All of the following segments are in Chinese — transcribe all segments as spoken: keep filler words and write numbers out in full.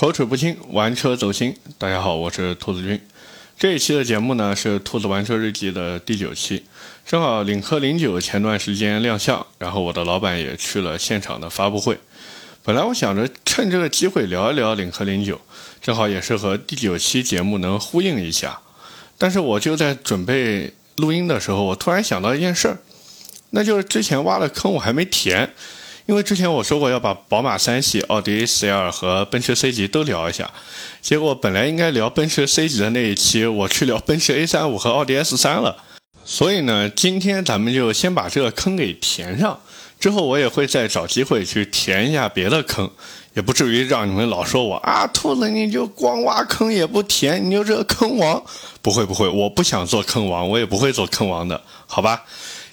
口齿不清，玩车走心。大家好，我是兔子君。这一期的节目呢是兔子玩车日记的第九期，正好领克零九前段时间亮相，然后我的老板也去了现场的发布会。本来我想着趁这个机会聊一聊领克零九，正好也是和第九期节目能呼应一下。但是我就在准备录音的时候，我突然想到一件事儿，那就是之前挖的坑我还没填。因为之前我说过要把宝马三系、奥迪 A 四 L 和奔驰 C 级都聊一下，结果本来应该聊奔驰 C 级的那一期，我去聊奔驰 A 三十五 和奥迪 S 三 了。所以呢，今天咱们就先把这个坑给填上，之后我也会再找机会去填一下别的坑，也不至于让你们老说我啊，兔子你就光挖坑也不填，你就这个坑王。不会不会，我不想做坑王，我也不会做坑王的，好吧？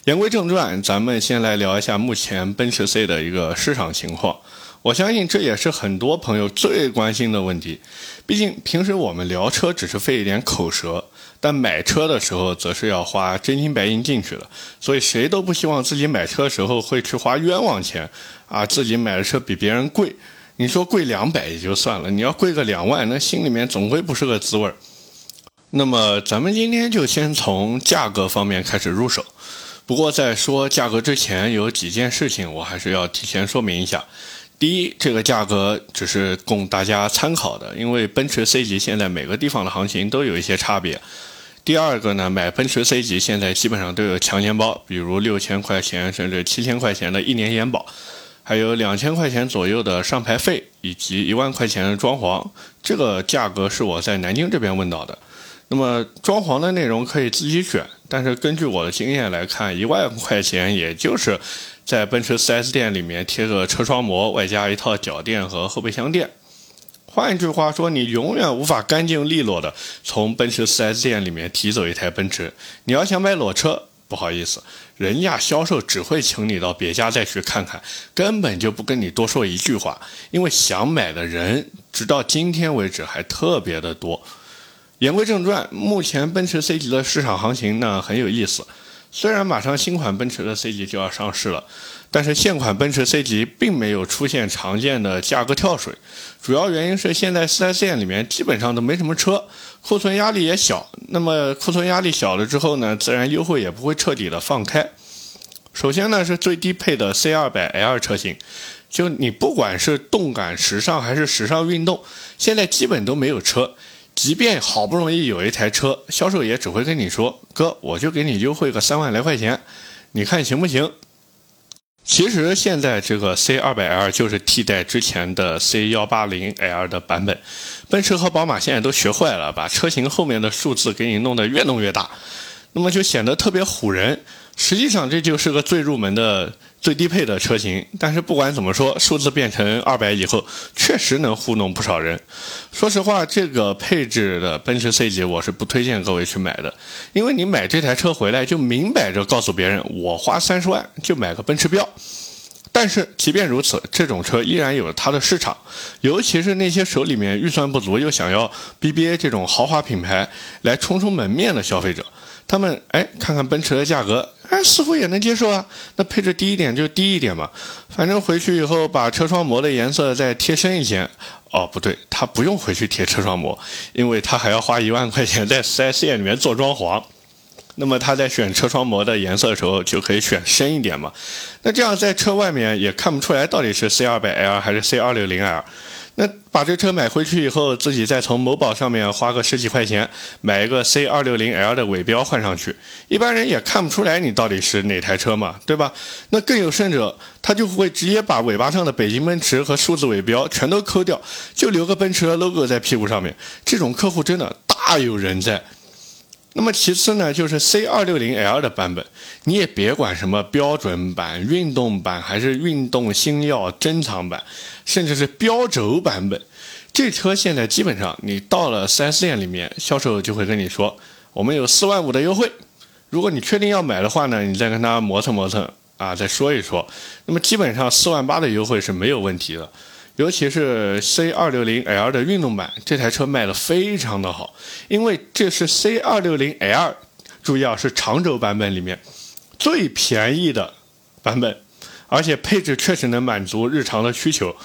言归正传，咱们先来聊一下目前奔驰 C 的一个市场情况。我相信这也是很多朋友最关心的问题，毕竟平时我们聊车只是费一点口舌，但买车的时候则是要花真金白银进去的，所以谁都不希望自己买车的时候会去花冤枉钱啊，自己买的车比别人贵，你说贵两百也就算了，你要贵个两万，那心里面总归不是个滋味。那么咱们今天就先从价格方面开始入手。不过在说价格之前，有几件事情我还是要提前说明一下。第一，这个价格只是供大家参考的，因为奔驰 C 级现在每个地方的行情都有一些差别。第二个呢，买奔驰 C 级现在基本上都有强钱包，比如六千块钱甚至七千块钱的一年延保，还有两千块钱左右的上牌费，以及一万块钱的装潢。这个价格是我在南京这边问到的。那么装潢的内容可以自己选，但是根据我的经验来看，一万块钱也就是在奔驰 四 S 店里面贴个车窗膜，外加一套脚垫和后备箱垫。换一句话说，你永远无法干净利落的从奔驰 四 S 店里面提走一台奔驰。你要想买裸车，不好意思，人家销售只会请你到别家再去看看，根本就不跟你多说一句话，因为想买的人直到今天为止还特别的多。言归正传，目前奔驰 C 级的市场行情呢很有意思。虽然马上新款奔驰的 C 级就要上市了，但是现款奔驰 C 级并没有出现常见的价格跳水，主要原因是现在 四 S 店里面基本上都没什么车，库存压力也小。那么库存压力小了之后呢，自然优惠也不会彻底的放开。首先呢是最低配的 C 二百 L 车型，就你不管是动感时尚还是时尚运动，现在基本都没有车。即便好不容易有一台车，销售也只会跟你说，哥，我就给你优惠个三万来块钱，你看行不行？其实现在这个 C 二百 L 就是替代之前的 C 一八零 L 的版本。奔驰和宝马现在都学坏了，把车型后面的数字给你弄得越弄越大，那么就显得特别唬人。实际上这就是个最入门的最低配的车型，但是不管怎么说，数字变成二百以后确实能糊弄不少人。说实话，这个配置的奔驰 C 级我是不推荐各位去买的，因为你买这台车回来就明摆着告诉别人，我花三十万就买个奔驰标。但是即便如此，这种车依然有它的市场，尤其是那些手里面预算不足又想要 B B A 这种豪华品牌来冲冲门面的消费者，他们哎看看奔驰的价格，哎似乎也能接受啊，那配置低一点就低一点嘛，反正回去以后把车窗膜的颜色再贴深一些。哦不对，他不用回去贴车窗膜，因为他还要花一万块钱在 四 S 店里面做装潢。那么他在选车窗膜的颜色的时候就可以选深一点嘛，那这样在车外面也看不出来到底是 C 二百 L 还是 C 二六零 L。那把这车买回去以后，自己再从某宝上面花个十几块钱买一个 C 二六零 L 的尾标换上去，一般人也看不出来你到底是哪台车嘛，对吧？那更有甚者，他就会直接把尾巴上的北京奔驰和数字尾标全都抠掉，就留个奔驰的 logo 在屁股上面，这种客户真的大有人在。那么其次呢，就是 C 二六零 L 的版本，你也别管什么标准版、运动版还是运动星耀珍藏版，甚至是标轴版本，这车现在基本上你到了 四 S 店里面，销售就会跟你说，我们有四万五的优惠，如果你确定要买的话呢，你再跟他磨蹭磨蹭啊，再说一说。那么基本上四万八的优惠是没有问题的，尤其是 C 二六零 L 的运动版，这台车卖得非常的好，因为这是 C 二六零 L， 注意啊，是长轴版本里面最便宜的版本，而且配置确实能满足日常的需求。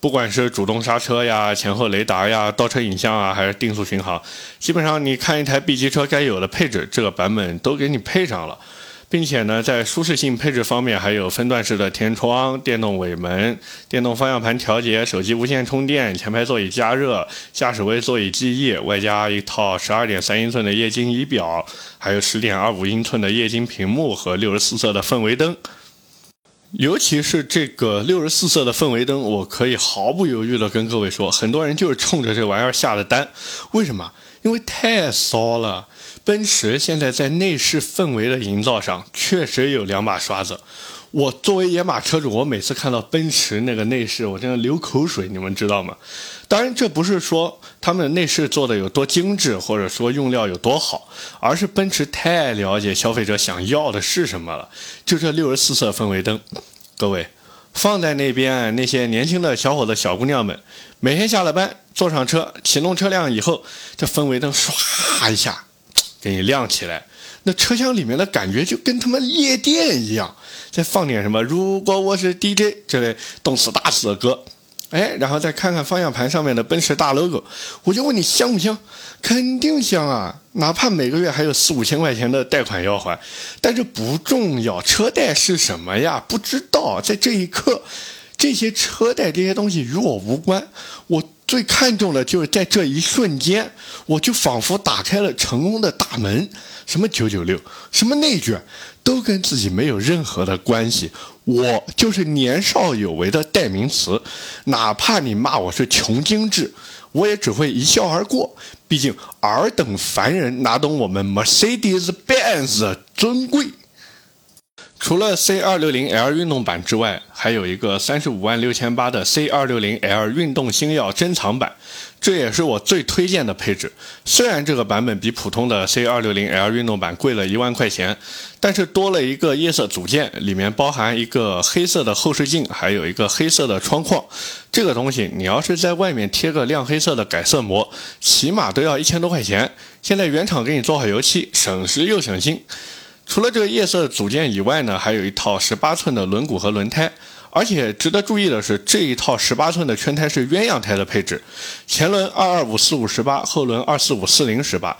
不管是主动刹车呀、前后雷达呀、倒车影像啊，还是定速巡航，基本上你看一台 B 级车该有的配置，这个版本都给你配上了。并且呢，在舒适性配置方面，还有分段式的天窗、电动尾门、电动方向盘调节、手机无线充电、前排座椅加热、驾驶位座椅记忆，外加一套 十二点三英寸的液晶仪表，还有 十点二五英寸的液晶屏幕和六十四色的氛围灯。尤其是这个六十四色的氛围灯，我可以毫不犹豫地跟各位说，很多人就是冲着这玩意儿下的单。为什么？因为太骚了。奔驰现在在内饰氛围的营造上确实有两把刷子。我作为野马车主，我每次看到奔驰那个内饰，我真的流口水，你们知道吗？当然这不是说他们内饰做的有多精致，或者说用料有多好，而是奔驰太了解消费者想要的是什么了。就这六十四色氛围灯，各位放在那边，那些年轻的小伙子小姑娘们每天下了班坐上车，启动车辆以后，这氛围灯唰一下给你亮起来，那车厢里面的感觉就跟他们夜店一样。再放点什么如果我是 D J 这类动次打次的歌，哎，然后再看看方向盘上面的奔驰大 logo， 我就问你香不香？肯定香啊，哪怕每个月还有四五千块钱的贷款要还，但这不重要。车贷是什么呀？不知道。在这一刻，这些车贷这些东西与我无关，我最看重的就是在这一瞬间，我就仿佛打开了成功的大门。什么九九六，什么内卷，都跟自己没有任何的关系。我就是年少有为的代名词，哪怕你骂我是穷精致，我也只会一笑而过。毕竟尔等凡人哪懂我们 Mercedes Benz 的尊贵。除了 C 二六零 L 运动版之外，还有一个三十五万六千八的 C 二六零 L 运动星耀珍藏版，这也是我最推荐的配置。虽然这个版本比普通的 C 二六零 L 运动版贵了一万块钱，但是多了一个夜色组件，里面包含一个黑色的后视镜，还有一个黑色的窗框。这个东西你要是在外面贴个亮黑色的改色膜，起码都要一千多块钱，现在原厂给你做好油漆，省时又省心。除了这个夜色组件以外呢，还有一套十八寸的轮毂和轮胎，而且值得注意的是，这一套十八寸的圈胎是鸳鸯胎的配置，前轮二二五四五 十八，后轮二四五四零 十八。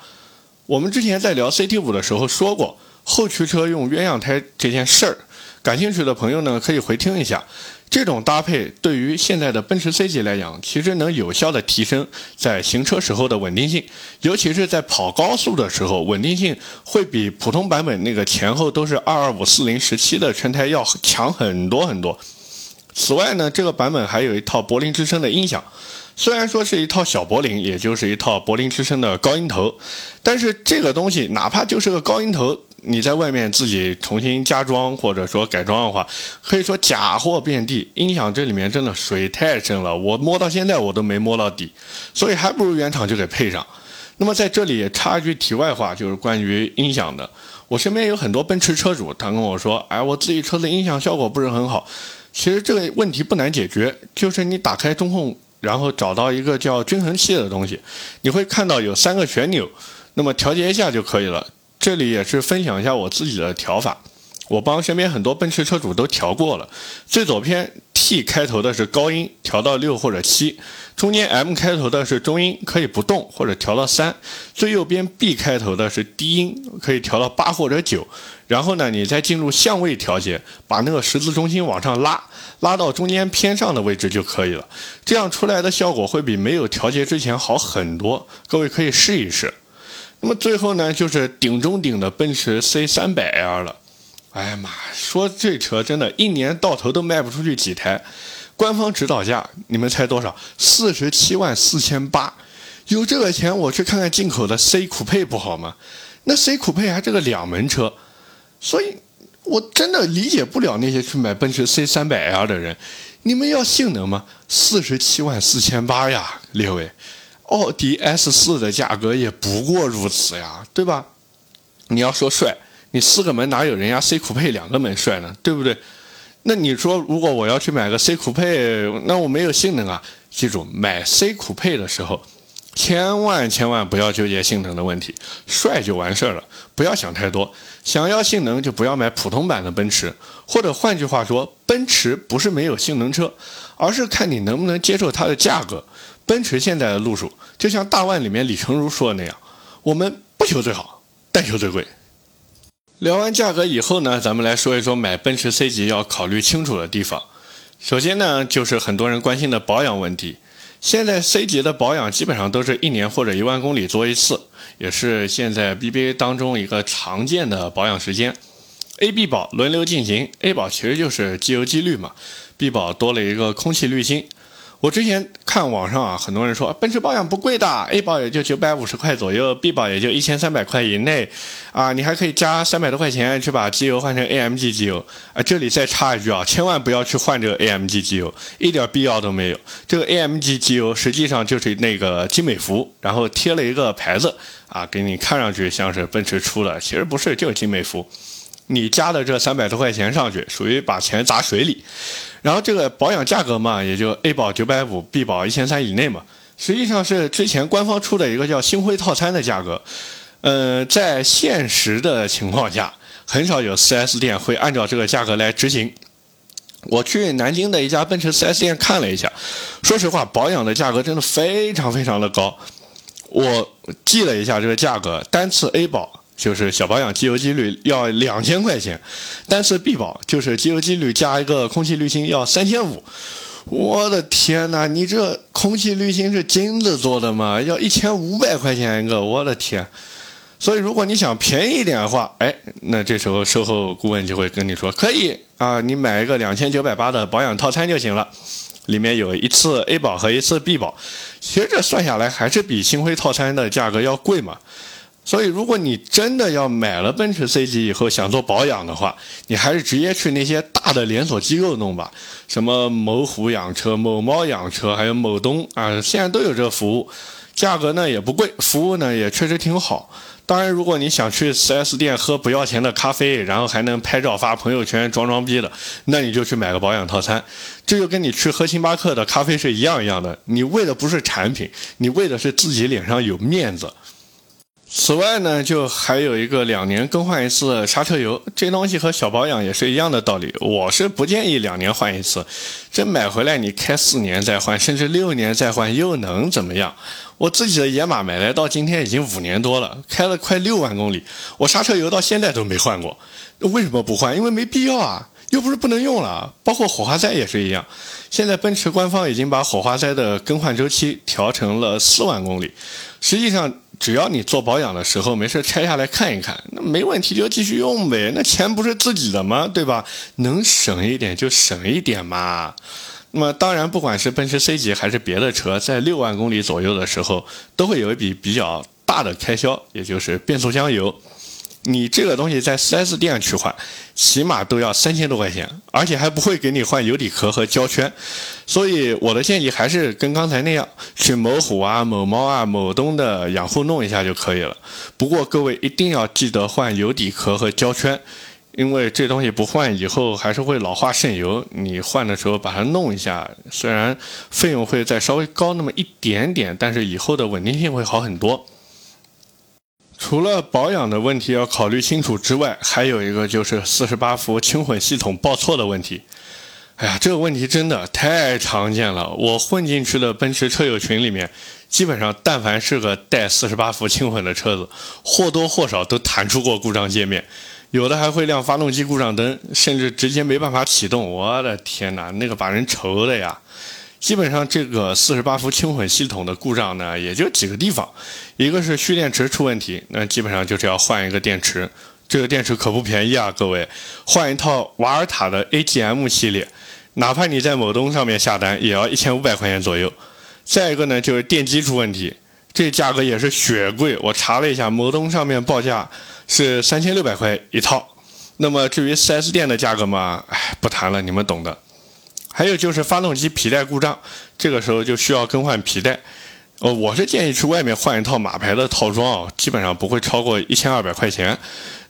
我们之前在聊 C T 五 的时候说过后驱车用鸳鸯胎这件事儿，感兴趣的朋友呢可以回听一下。这种搭配对于现在的奔驰 C 级来讲，其实能有效的提升在行车时候的稳定性，尤其是在跑高速的时候，稳定性会比普通版本那个前后都是二二五四零 十七的圈胎要强很多很多。此外呢，这个版本还有一套柏林之声的音响，虽然说是一套小柏林，也就是一套柏林之声的高音头，但是这个东西哪怕就是个高音头，你在外面自己重新加装或者说改装的话，可以说假货遍地。音响这里面真的水太深了，我摸到现在我都没摸到底，所以还不如原厂就给配上。那么在这里也插一句题外话，就是关于音响的，我身边有很多奔驰车主，他跟我说，哎，我自己车子音响效果不是很好。其实这个问题不难解决，就是你打开中控，然后找到一个叫均衡器的东西，你会看到有三个旋钮，那么调节一下就可以了。这里也是分享一下我自己的调法，我帮身边很多奔驰车主都调过了。最左边 T 开头的是高音，调到六或者七，中间 M 开头的是中音，可以不动或者调到三，最右边 B 开头的是低音，可以调到八或者九。然后呢，你再进入相位调节，把那个十字中心往上拉，拉到中间偏上的位置就可以了。这样出来的效果会比没有调节之前好很多，各位可以试一试。那么最后呢，就是顶中顶的奔驰 C 三百 L 了。哎呀妈，说这车真的一年到头都卖不出去几台，官方指导价你们猜多少？四十七万四千八。有这个钱我去看看进口的 C Coupe 不好吗？那 C Coupe 还是个两门车，所以我真的理解不了那些去买奔驰 C 三百 L 的人，你们要性能吗？四十七万四千八呀，列位，奥迪 S 四 的价格也不过如此呀，对吧？你要说帅，你四个门哪有人家 C 酷配两个门帅呢，对不对？那你说如果我要去买个 C 酷配，那我没有性能啊。记住，买 C 酷配的时候千万千万不要纠结性能的问题，帅就完事了，不要想太多。想要性能就不要买普通版的奔驰，或者换句话说，奔驰不是没有性能车，而是看你能不能接受它的价格。奔驰现在的路数，就像大腕里面李成儒说的那样，我们不求最好，但求最贵。聊完价格以后呢，咱们来说一说买奔驰 C 级要考虑清楚的地方。首先呢，就是很多人关心的保养问题。现在 C 级的保养基本上都是一年或者一万公里做一次，也是现在 B B A 当中一个常见的保养时间。A B 保轮流进行， A 保其实就是机油机滤嘛， B 保多了一个空气滤芯。我之前看网上啊，很多人说奔驰保养不贵的 ，A 保也就九百五十块左右 ，B 保也就一千三百块以内，啊，你还可以加三百多块钱去把机油换成 A M G 机油。啊，这里再插一句啊，千万不要去换这个 A M G 机油，一点必要都没有。这个 A M G 机油实际上就是那个金美孚，然后贴了一个牌子啊，给你看上去像是奔驰出的，其实不是，就是金美孚。你加的这三百多块钱上去，属于把钱砸水里。然后这个保养价格嘛，也就 A 保九百五 B 保一千三以内嘛，实际上是之前官方出的一个叫星辉套餐的价格。呃，在现实的情况下，很少有 四 S 店会按照这个价格来执行。我去南京的一家奔驰 四 S 店看了一下，说实话，保养的价格真的非常非常的高。我记了一下这个价格，单次 A 保就是小保养机油机滤要两千块钱，单次必保就是机油机滤加一个空气滤芯要三千五。我的天哪，你这空气滤芯是金子做的吗？要一千五百块钱一个，我的天！所以如果你想便宜一点的话，哎，那这时候售后顾问就会跟你说，可以啊、呃，你买一个两千九百八的保养套餐就行了。里面有一次 A 保和一次 B 保，其实这算下来还是比星辉套餐的价格要贵嘛。所以如果你真的要买了奔驰 C 级以后想做保养的话，你还是直接去那些大的连锁机构弄吧，什么某虎养车、某猫养车，还有某东啊，现在都有这个服务，价格呢也不贵，服务呢也确实挺好。当然如果你想去 四 S 店喝不要钱的咖啡，然后还能拍照发朋友圈装装逼的，那你就去买个保养套餐。这就跟你去喝星巴克的咖啡是一样一样的，你为的不是产品，你为的是自己脸上有面子。此外呢，就还有一个两年更换一次刹车油，这东西和小保养也是一样的道理。我是不建议两年换一次，这买回来你开四年再换，甚至六年再换又能怎么样？我自己的野马买来到今天已经五年多了，开了快六万公里，我刹车油到现在都没换过。为什么不换？因为没必要啊，又不是不能用了。包括火花塞也是一样，现在奔驰官方已经把火花塞的更换周期调成了四万公里，实际上。只要你做保养的时候没事拆下来看一看，那没问题就继续用呗，那钱不是自己的吗？对吧？能省一点就省一点嘛。那么当然不管是奔驰 C 级还是别的车，在六万公里左右的时候都会有一笔比较大的开销，也就是变速箱油。你这个东西在 四 S 店去换起码都要三千多块钱，而且还不会给你换油底壳和胶圈。所以我的建议还是跟刚才那样，去某虎啊、某猫啊、某东的养护弄一下就可以了。不过各位一定要记得换油底壳和胶圈，因为这东西不换以后还是会老化渗油，你换的时候把它弄一下，虽然费用会再稍微高那么一点点，但是以后的稳定性会好很多。除了保养的问题要考虑清楚之外，还有一个就是四十八伏轻混系统报错的问题。哎呀，这个问题真的太常见了，我混进去的奔驰车友群里面，基本上但凡是个带四十八伏轻混的车子，或多或少都弹出过故障界面，有的还会亮发动机故障灯，甚至直接没办法启动。我的天哪，那个把人愁的呀。基本上这个四十八伏轻混系统的故障呢，也就几个地方，一个是蓄电池出问题，那基本上就是要换一个电池，这个电池可不便宜啊，各位，换一套瓦尔塔的 A G M 系列，哪怕你在某东上面下单，也要一千五百块钱左右。再一个呢，就是电机出问题，这价格也是血贵，我查了一下，某东上面报价是三千六百块一套。那么至于 四 S 店的价格嘛，哎，不谈了，你们懂的。还有就是发动机皮带故障，这个时候就需要更换皮带。呃，我是建议去外面换一套马牌的套装啊，基本上不会超过一千二百块钱。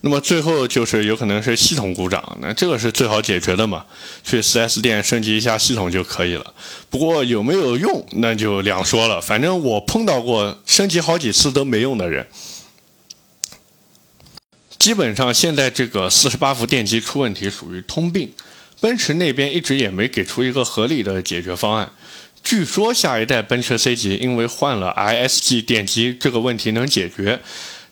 那么最后就是有可能是系统故障，那这个是最好解决的嘛，去 四 S 店升级一下系统就可以了。不过有没有用那就两说了，反正我碰到过升级好几次都没用的人。基本上现在这个四十八伏电机出问题属于通病，奔驰那边一直也没给出一个合理的解决方案。据说下一代奔驰 C 级因为换了 I S G 电机，这个问题能解决。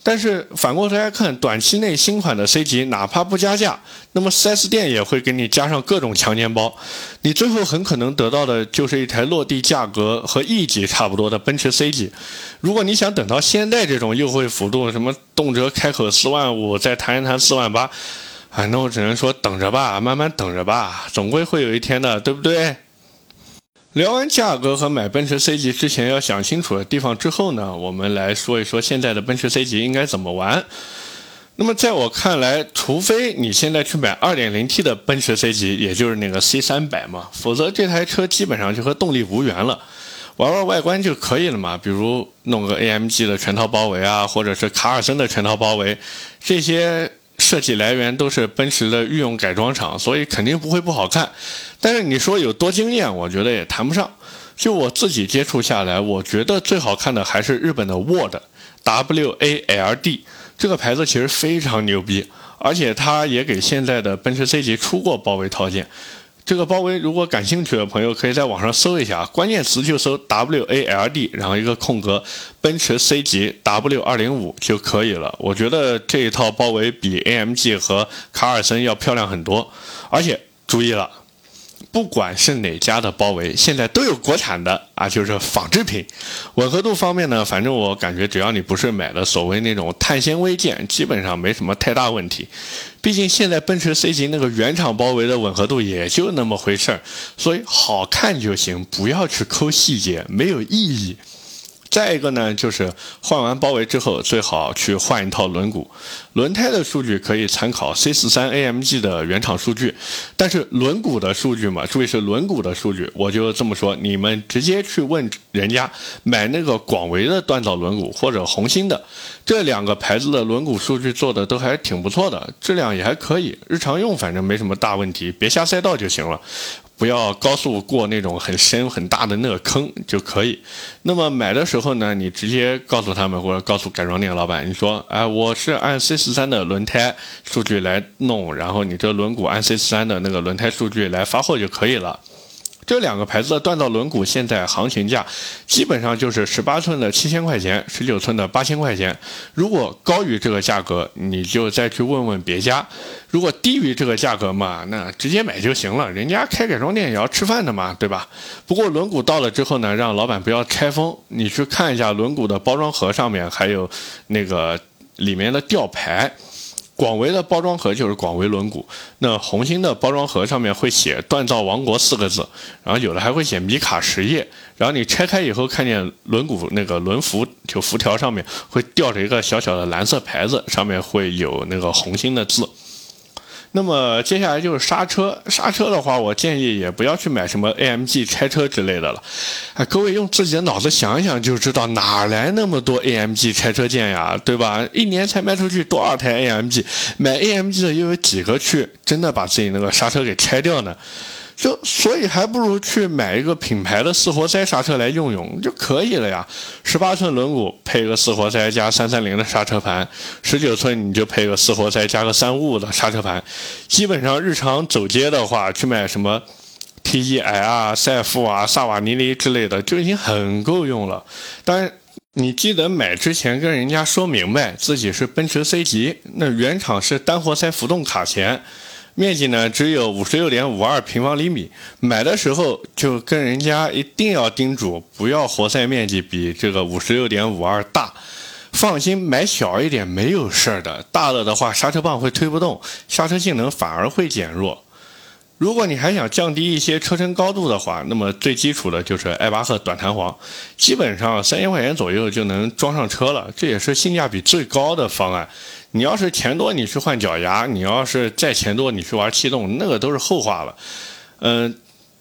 但是反过头来看，短期内新款的 C 级哪怕不加价，那么 四 S 店也会给你加上各种强奸包，你最后很可能得到的就是一台落地价格和 E 级差不多的奔驰 C 级。如果你想等到现在这种优惠幅度，什么动辄开口四万五，再谈一谈四万八，哎，那我只能说等着吧，慢慢等着吧，总归会有一天的，对不对？聊完价格和买奔驰 C 级之前要想清楚的地方之后呢，我们来说一说现在的奔驰 C 级应该怎么玩。那么在我看来，除非你现在去买 二点零 T 的奔驰 C 级，也就是那个 C 三百 嘛，否则这台车基本上就和动力无缘了，玩玩外观就可以了嘛，比如弄个 A M G 的全套包围啊，或者是卡尔森的全套包围，这些设计来源都是奔驰的御用改装厂，所以肯定不会不好看。但是你说有多惊艳，我觉得也谈不上。就我自己接触下来，我觉得最好看的还是日本的 W A L D W A L D 这个牌子，其实非常牛逼，而且它也给现在的奔驰 C 级出过包围套件。这个包围如果感兴趣的朋友可以在网上搜一下，关键词就搜 W A L D 然后一个空格奔驰 C 级 W 二零五 就可以了。我觉得这一套包围比 A M G 和卡尔森要漂亮很多，而且注意了，不管是哪家的包围，现在都有国产的啊，就是仿制品。吻合度方面呢，反正我感觉只要你不是买的所谓那种碳纤维件，基本上没什么太大问题。毕竟现在奔驰 C 级那个原厂包围的吻合度也就那么回事儿，所以好看就行，不要去抠细节，没有意义。再一个呢，就是换完包围之后，最好去换一套轮毂。轮胎的数据可以参考 C 四十三 A M G 的原厂数据，但是轮毂的数据嘛，注意是轮毂的数据，我就这么说，你们直接去问人家买那个广维的锻造轮毂或者红星的，这两个牌子的轮毂数据做的都还挺不错的，质量也还可以，日常用反正没什么大问题，别下赛道就行了。不要高速过那种很深很大的那个坑就可以。那么买的时候呢，你直接告诉他们或者告诉改装店老板，你说，哎，我是按 C 四十三 的轮胎数据来弄，然后你这轮毂按 C 四十三 的那个轮胎数据来发货就可以了。这两个牌子的锻造轮毂现在行情价基本上就是十八寸的七千块钱，十九寸的八千块钱。如果高于这个价格，你就再去问问别家；如果低于这个价格嘛，那直接买就行了，人家开改装店也要吃饭的嘛，对吧？不过轮毂到了之后呢，让老板不要拆封，你去看一下轮毂的包装盒上面还有那个里面的吊牌。广维的包装盒就是广维轮毂，那红星的包装盒上面会写锻造王国四个字，然后有的还会写米卡实业，然后你拆开以后看见轮毂那个轮辐就辐条上面会吊着一个小小的蓝色牌子，上面会有那个红星的字。那么接下来就是刹车，刹车的话我建议也不要去买什么 A M G 拆车之类的了，哎，各位用自己的脑子想一想就知道，哪来那么多 A M G 拆车件呀，对吧？一年才卖出去多少台 A M G， 买 A M G 的又有几个去真的把自己那个刹车给拆掉呢？就所以还不如去买一个品牌的四活塞刹车来用用就可以了呀。十八寸轮毂配个四活塞加三三零的刹车盘，十九寸你就配个四活塞加个三五五的刹车盘。基本上日常走街的话，去买什么 T E I 啊、赛富啊、萨瓦尼尼之类的就已经很够用了。当然你记得买之前跟人家说明白自己是奔驰 C 级，那原厂是单活塞浮动卡钳，面积呢只有 五十六点五二 平方厘米，买的时候就跟人家一定要叮嘱不要活塞面积比这个 五十六点五二 大。放心，买小一点没有事儿的，大了的话刹车棒会推不动，刹车性能反而会减弱。如果你还想降低一些车身高度的话，那么最基础的就是艾巴赫短弹簧，基本上三千块钱左右就能装上车了，这也是性价比最高的方案。你要是钱多你去换脚牙，你要是再钱多你去玩气动，那个都是后话了。嗯、呃，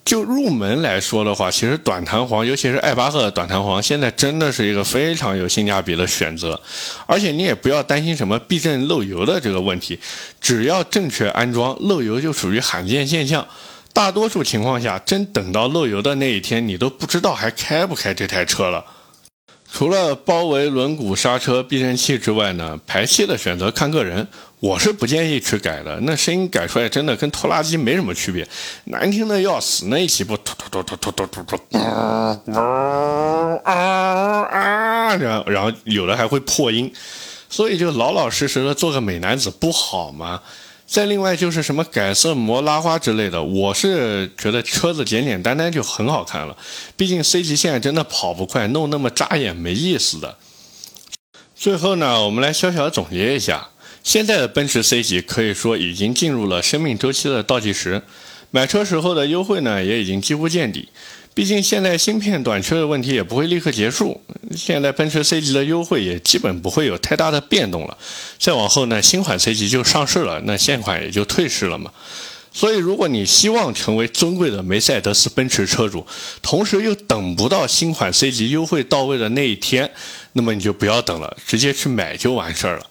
就入门来说的话，其实短弹簧，尤其是艾巴赫的短弹簧，现在真的是一个非常有性价比的选择。而且你也不要担心什么避震漏油的这个问题，只要正确安装，漏油就属于罕见现象。大多数情况下，真等到漏油的那一天，你都不知道还开不开这台车了。除了包围、轮毂、刹车、避震器之外呢，排气的选择看个人，我是不建议去改的。那声音改出来真的跟拖拉机没什么区别，难听的要死。那一起步突突突突突突突突，啊啊，然后有的还会破音，所以就老老实实的做个美男子不好吗？再另外就是什么改色膜、拉花之类的，我是觉得车子简简单单就很好看了。毕竟 C 级现在真的跑不快，弄那么扎眼没意思的。最后呢，我们来小小的总结一下，现在的奔驰 C 级可以说已经进入了生命周期的倒计时，买车时候的优惠呢也已经几乎见底。毕竟现在芯片短缺的问题也不会立刻结束，现在奔驰 C 级的优惠也基本不会有太大的变动了。再往后呢，新款 C 级就上市了，那现款也就退市了嘛。所以如果你希望成为尊贵的梅赛德斯奔驰车主，同时又等不到新款 C 级优惠到位的那一天，那么你就不要等了，直接去买就完事儿了。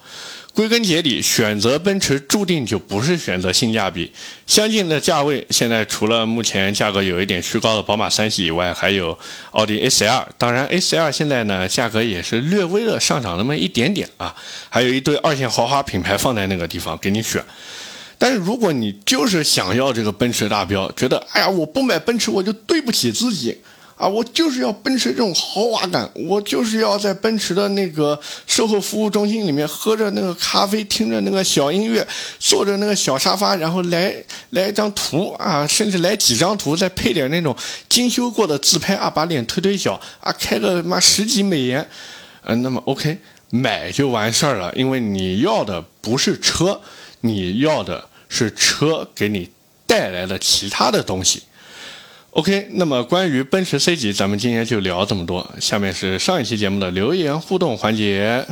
归根结底，选择奔驰注定就不是选择性价比。相近的价位，现在除了目前价格有一点虚高的宝马三系以外，还有奥迪 A 四 L， 当然 A 四 L 现在呢价格也是略微的上涨那么一点点啊，还有一堆二线豪华品牌放在那个地方给你选。但是如果你就是想要这个奔驰大标，觉得哎呀我不买奔驰我就对不起自己啊，我就是要奔驰这种豪华感，我就是要在奔驰的那个售后服务中心里面喝着那个咖啡，听着那个小音乐，坐着那个小沙发，然后来来一张图啊，甚至来几张图，再配点那种精修过的自拍啊，把脸推推小啊，开个妈十几美颜，嗯、呃，那么 OK 买就完事儿了，因为你要的不是车，你要的是车给你带来的其他的东西。OK， 那么关于奔驰 C 级，咱们今天就聊这么多。下面是上一期节目的留言互动环节。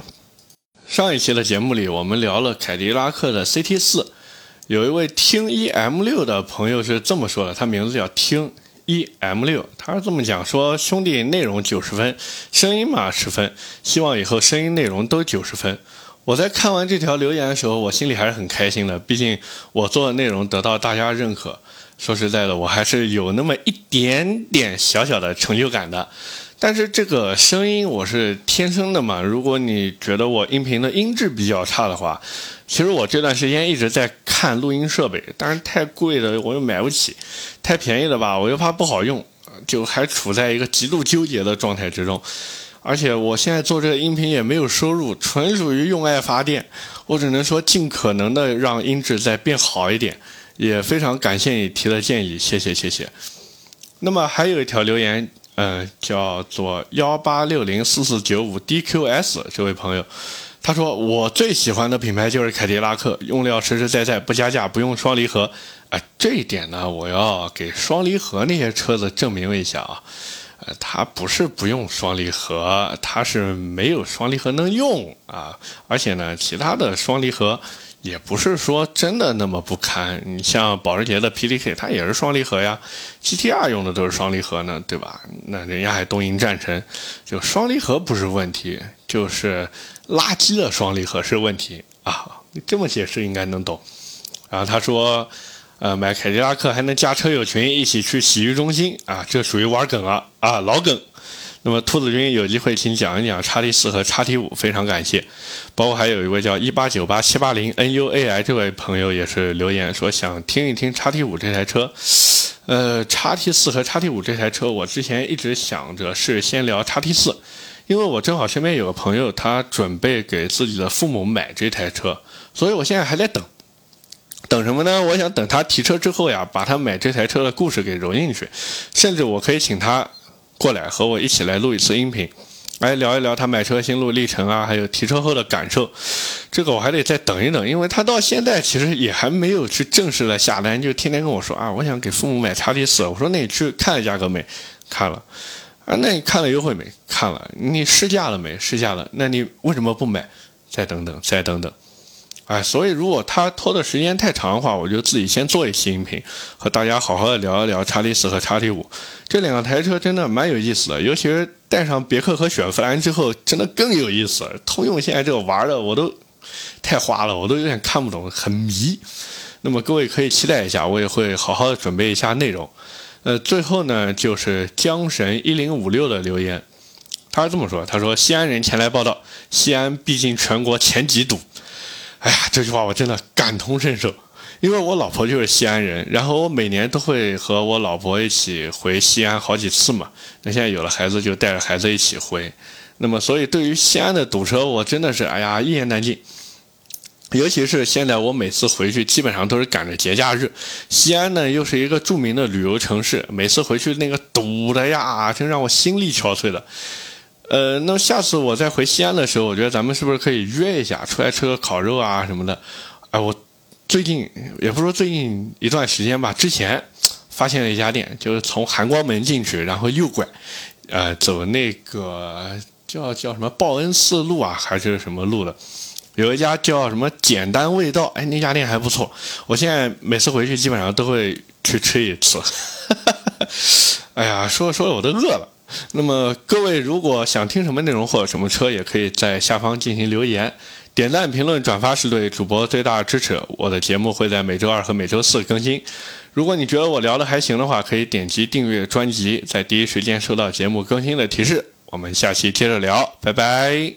上一期的节目里，我们聊了凯迪拉克的 C T 四，有一位听 E M 六 的朋友是这么说的，他名字叫听 E M 六， 他是这么讲说：兄弟，内容九十分，声音嘛十分，希望以后声音内容都九十分。我在看完这条留言的时候，我心里还是很开心的，毕竟我做的内容得到大家认可。说实在的，我还是有那么一点点小小的成就感的。但是这个声音我是天生的嘛，如果你觉得我音频的音质比较差的话，其实我这段时间一直在看录音设备，但是太贵了我又买不起，太便宜了吧我又怕不好用，就还处在一个极度纠结的状态之中。而且我现在做这个音频也没有收入，纯属于用爱发电，我只能说尽可能的让音质再变好一点。也非常感谢你提的建议，谢谢谢谢。那么还有一条留言，呃，叫做 一八六零四四九五 D Q S 这位朋友，他说我最喜欢的品牌就是凯迪拉克，用料实实在在，不加价，不用双离合啊、呃。这一点呢，我要给双离合那些车子证明一下啊，呃，它不是不用双离合，它是没有双离合能用啊，而且呢，其他的双离合也不是说真的那么不堪，你像保时捷的 P D K 它也是双离合呀， G T R 用的都是双离合呢，对吧？那人家还东瀛战神，就双离合不是问题，就是垃圾的双离合是问题啊，你这么解释应该能懂。然后他说呃，买凯迪拉克还能加车友群一起去洗浴中心啊，这属于玩梗啊啊老梗。那么兔子君有机会请讲一讲 X T 四 和 X T 五， 非常感谢。包括还有一位叫 一八九八七八零 N U A I 这位朋友也是留言说想听一听 X T 五 这台车。呃 X T 四 和 X T 五 这台车我之前一直想着是先聊 X T 四， 因为我正好身边有个朋友他准备给自己的父母买这台车，所以我现在还在等。等什么呢？我想等他提车之后呀，把他买这台车的故事给揉进去，甚至我可以请他过来和我一起来录一次音频，来聊一聊他买车心路历程啊，还有提车后的感受。这个我还得再等一等，因为他到现在其实也还没有去正式的下单，就天天跟我说啊，我想给父母买 X T 四， 我说那你去看了价格没？看了啊，那你看了优惠没？看了。你试驾了没？试驾了。那你为什么不买？再等等，再等等。哎，所以如果他拖的时间太长的话，我就自己先做一期音频，和大家好好的聊一聊叉 T 四和叉 T 五这两台车，真的蛮有意思的。尤其是带上别克和雪佛兰之后，真的更有意思了。通用现在这个玩的我都太花了，我都有点看不懂，很迷。那么各位可以期待一下，我也会好好的准备一下内容。呃，最后呢，就是江神一零五六的留言，他是这么说：他说西安人前来报道，西安毕竟全国前几堵。哎呀，这句话我真的感同身受，因为我老婆就是西安人，然后我每年都会和我老婆一起回西安好几次嘛。那现在有了孩子，就带着孩子一起回。那么，所以对于西安的堵车，我真的是哎呀一言难尽。尤其是现在我每次回去基本上都是赶着节假日，西安呢又是一个著名的旅游城市，每次回去那个堵的呀，真让我心力憔悴的。呃，那下次我再回西安的时候，我觉得咱们是不是可以约一下出来吃个烤肉啊什么的。哎、呃，我最近也不说最近一段时间吧，之前发现了一家店，就是从含光门进去，然后右拐，呃，走那个叫叫什么报恩寺路啊还是什么路的。有一家叫什么简单味道，哎，那家店还不错，我现在每次回去基本上都会去吃一次。哎呀，说着说着我都饿了。那么各位如果想听什么内容或者什么车，也可以在下方进行留言，点赞、评论、转发是对主播最大的支持。我的节目会在每周二和每周四更新。如果你觉得我聊得还行的话，可以点击订阅专辑，在第一时间收到节目更新的提示。我们下期接着聊，拜拜。